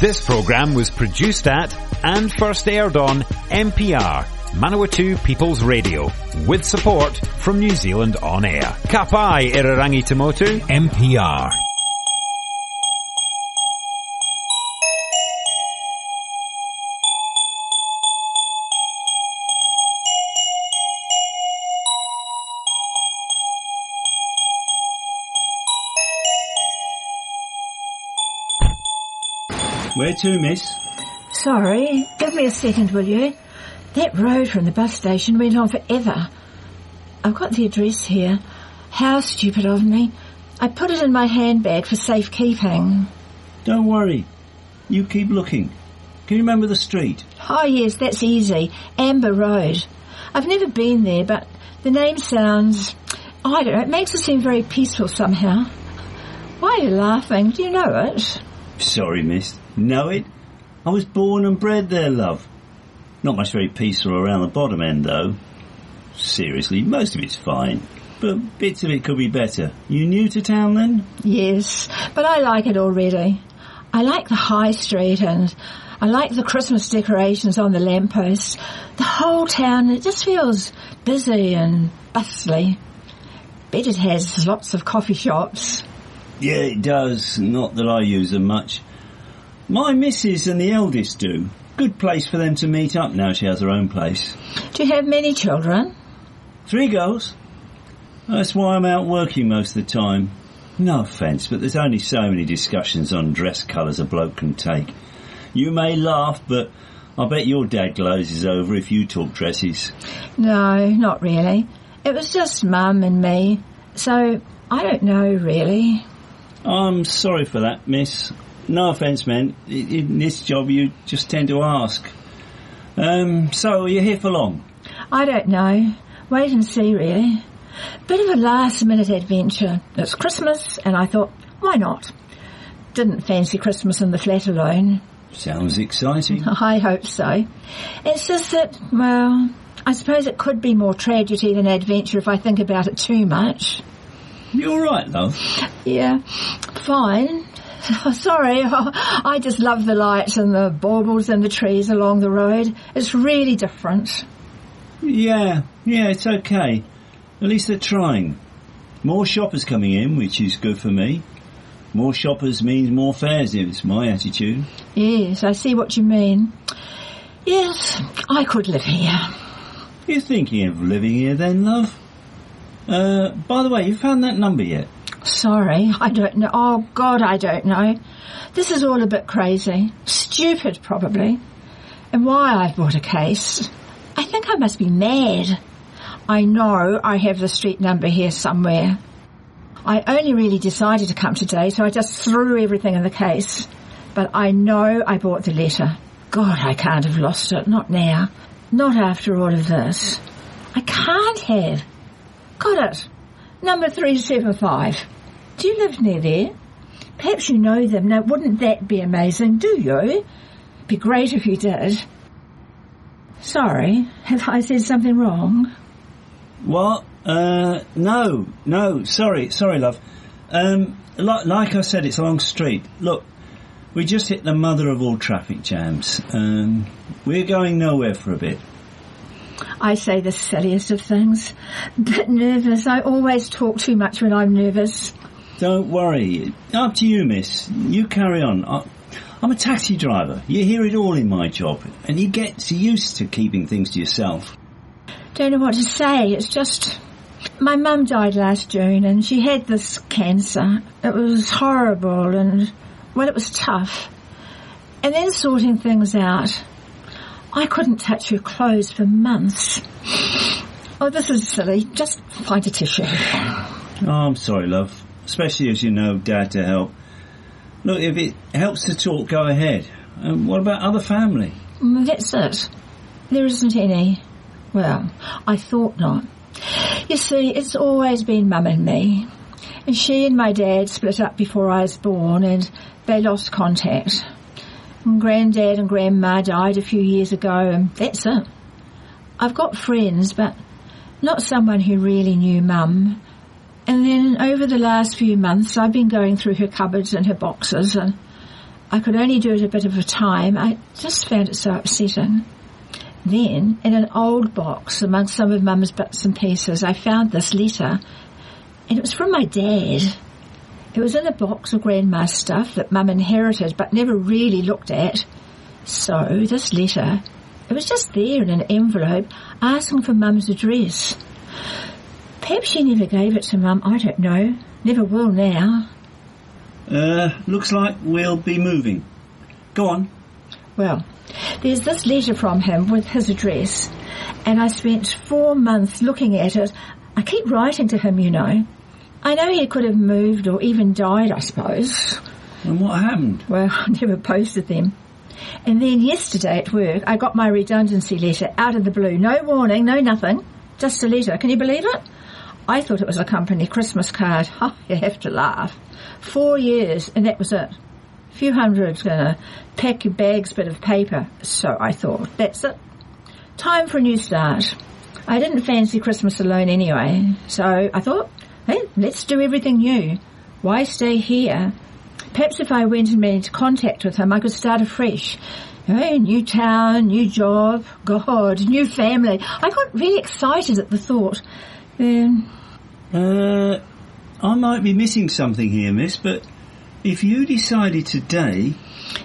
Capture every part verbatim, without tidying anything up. This programme was produced at and first aired on M P R, Manawatu People's Radio, with support from New Zealand On Air. Kapai Irirangi Temotu, M P R. Where to, miss? Sorry, give me a second, will you? That road from the bus station went on forever. I've got the address here. How stupid of me. I put it in my handbag for safekeeping. Don't worry. You keep looking. Can you remember the street? Oh, yes, that's easy. Amber Road. I've never been there, but the name sounds... Oh, I don't know, it makes it seem very peaceful somehow. Why are you laughing? Do you know it? Sorry, miss. Know it? I was born and bred there, love. Not much very peaceful around the bottom end, though. Seriously, most of it's fine, but bits of it could be better. You new to town, then? Yes, but I like it already. I like the high street, and I like the Christmas decorations on the lampposts. The whole town, it just feels busy and bustly. Bet it has lots of coffee shops. Yeah, it does. Not that I use them much. My missus and the eldest do. Good place for them to meet up now she has her own place. Do you have many children? Three girls. That's why I'm out working most of the time. No offence, but there's only so many discussions on dress colours a bloke can take. You may laugh, but I bet your dad glozes over if you talk dresses. No, not really. It was just Mum and me, so I don't know, really. I'm sorry for that, miss. No offence, man. In this job, you just tend to ask. Um, so, are you here for long? I don't know. Wait and see, really. Bit of a last-minute adventure. It's Christmas, and I thought, why not? Didn't fancy Christmas in the flat alone. Sounds exciting. I hope so. It's just that, well, I suppose it could be more tragedy than adventure if I think about it too much. You all right, love? Yeah, fine. Oh, sorry, oh, I just love the lights and the baubles and the trees along the road. It's really different. Yeah, yeah, it's okay. At least they're trying. More shoppers coming in, which is good for me. More shoppers means more fares, is my attitude. Yes, I see what you mean. Yes, I could live here. You're thinking of living here then, love? Uh, by the way, you found that number yet? Sorry, I don't know. Oh, God, I don't know. This is all a bit crazy. Stupid, probably. And why I've bought a case. I think I must be mad. I know I have the street number here somewhere. I only really decided to come today, so I just threw everything in the case. But I know I bought the letter. God, I can't have lost it. Not now. Not after all of this. I can't have. Got it. Number three seven five. Do you live near there? Perhaps you know them. Now, wouldn't that be amazing, do you? Be great if you did. Sorry, have I said something wrong? What? Uh, no, no, sorry, sorry, love. Um, like, like I said, it's a long street. Look, we just hit the mother of all traffic jams. Um, we're going nowhere for a bit. I say the silliest of things. Bit nervous. I always talk too much when I'm nervous. Don't worry. Up to you, miss. You carry on. I, I'm a taxi driver. You hear it all in my job. And you get used to keeping things to yourself. Don't know what to say. It's just... My mum died last June and she had this cancer. It was horrible and, well, it was tough. And then sorting things out... I couldn't touch her clothes for months. Oh, this is silly. Just find a tissue. Oh, I'm sorry, love. Especially as you know Dad to help. Look, if it helps to talk, go ahead. Um, what about other family? Mm, that's it. There isn't any. Well, I thought not. You see, it's always been Mum and me. And she and my dad split up before I was born and they lost contact. And Granddad and Grandma died a few years ago, and that's it. I've got friends, but not someone who really knew Mum. And then over the last few months, I've been going through her cupboards and her boxes, and I could only do it a bit of a time. I just found it so upsetting. Then, in an old box amongst some of Mum's bits and pieces, I found this letter, and it was from my dad. It was in a box of Grandma's stuff that Mum inherited but never really looked at. So, this letter, it was just there in an envelope asking for Mum's address. Perhaps she never gave it to Mum, I don't know. Never will now. Uh, looks like we'll be moving. Go on. Well, there's this letter from him with his address, and I spent four months looking at it. I keep writing to him, you know. I know he could have moved or even died, I suppose. And what happened? Well, I never posted them. And then yesterday at work, I got my redundancy letter out of the blue. No warning, no nothing. Just a letter. Can you believe it? I thought it was a company Christmas card. Oh, you have to laugh. Four years, and that was it. A few hundred's going to pack your bags, bit of paper. So I thought, that's it. Time for a new start. I didn't fancy Christmas alone anyway. So I thought, hey, let's do everything new. Why stay here? Perhaps if I went and made contact with him, I could start afresh. Hey, new town, new job, God, new family. I got really excited at the thought. Um, uh, I might be missing something here, miss, but if you decided today...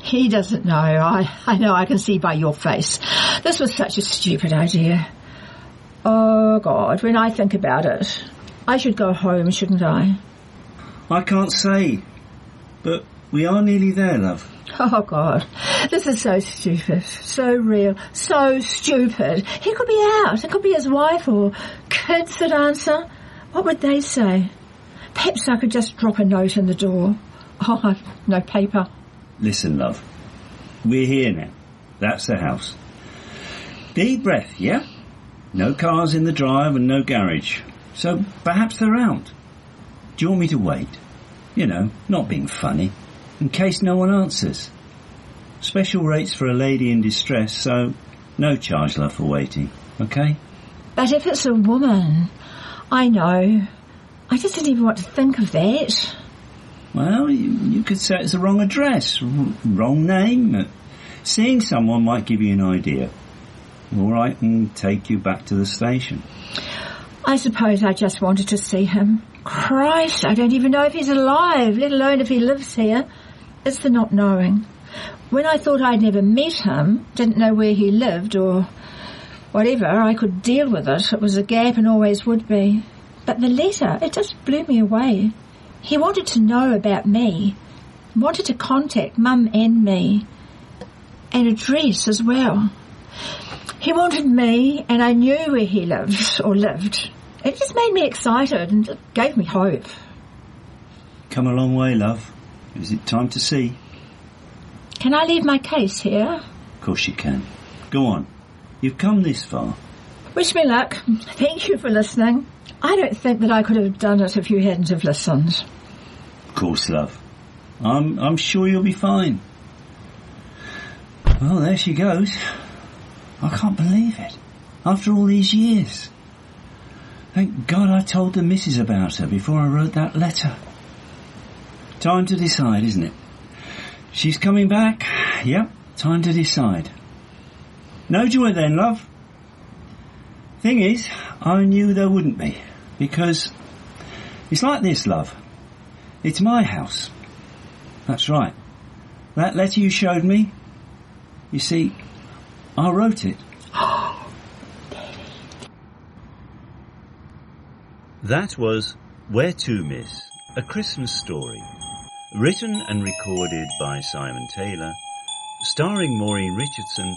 He doesn't know. I, I know, I can see by your face. This was such a stupid idea. Oh, God, when I think about it, I should go home, shouldn't I? I can't say... But we are nearly there, love. Oh, God. This is so stupid. So real. So stupid. He could be out. It could be his wife or kids that answer. What would they say? Perhaps I could just drop a note in the door. Oh, I've no paper. Listen, love. We're here now. That's the house. Deep breath, yeah? No cars in the drive and no garage. So perhaps they're out. Do you want me to wait? You know, not being funny, in case no one answers. Special rates for a lady in distress, so no charge, love, for waiting, OK? But if it's a woman, I know. I just didn't even want to think of that. Well, you, you could say it's the wrong address, r- wrong name. Seeing someone might give you an idea. All right, and take you back to the station. I suppose I just wanted to see him. Christ, I don't even know if he's alive, let alone if he lives here. It's the not knowing. When I thought I'd never met him, didn't know where he lived or whatever, I could deal with it. It was a gap and always would be. But the letter, it just blew me away. He wanted to know about me, wanted to contact Mum and me, and address as well. He wanted me, and I knew where he lived or lived. It just made me excited and gave me hope. Come a long way, love. Is it time to see? Can I leave my case here? Of course you can. Go on. You've come this far. Wish me luck. Thank you for listening. I don't think that I could have done it if you hadn't have listened. Of course, love. I'm, I'm sure you'll be fine. Well, there she goes. I can't believe it. After all these years... Thank God I told the missus about her before I wrote that letter. Time to decide, isn't it? She's coming back. Yep, time to decide. No joy then, love. Thing is, I knew there wouldn't be, because it's like this, love. It's my house. That's right. That letter you showed me, you see, I wrote it. That was Where To Miss, A Christmas Story, written and recorded by Simon Taylor, starring Maureen Richardson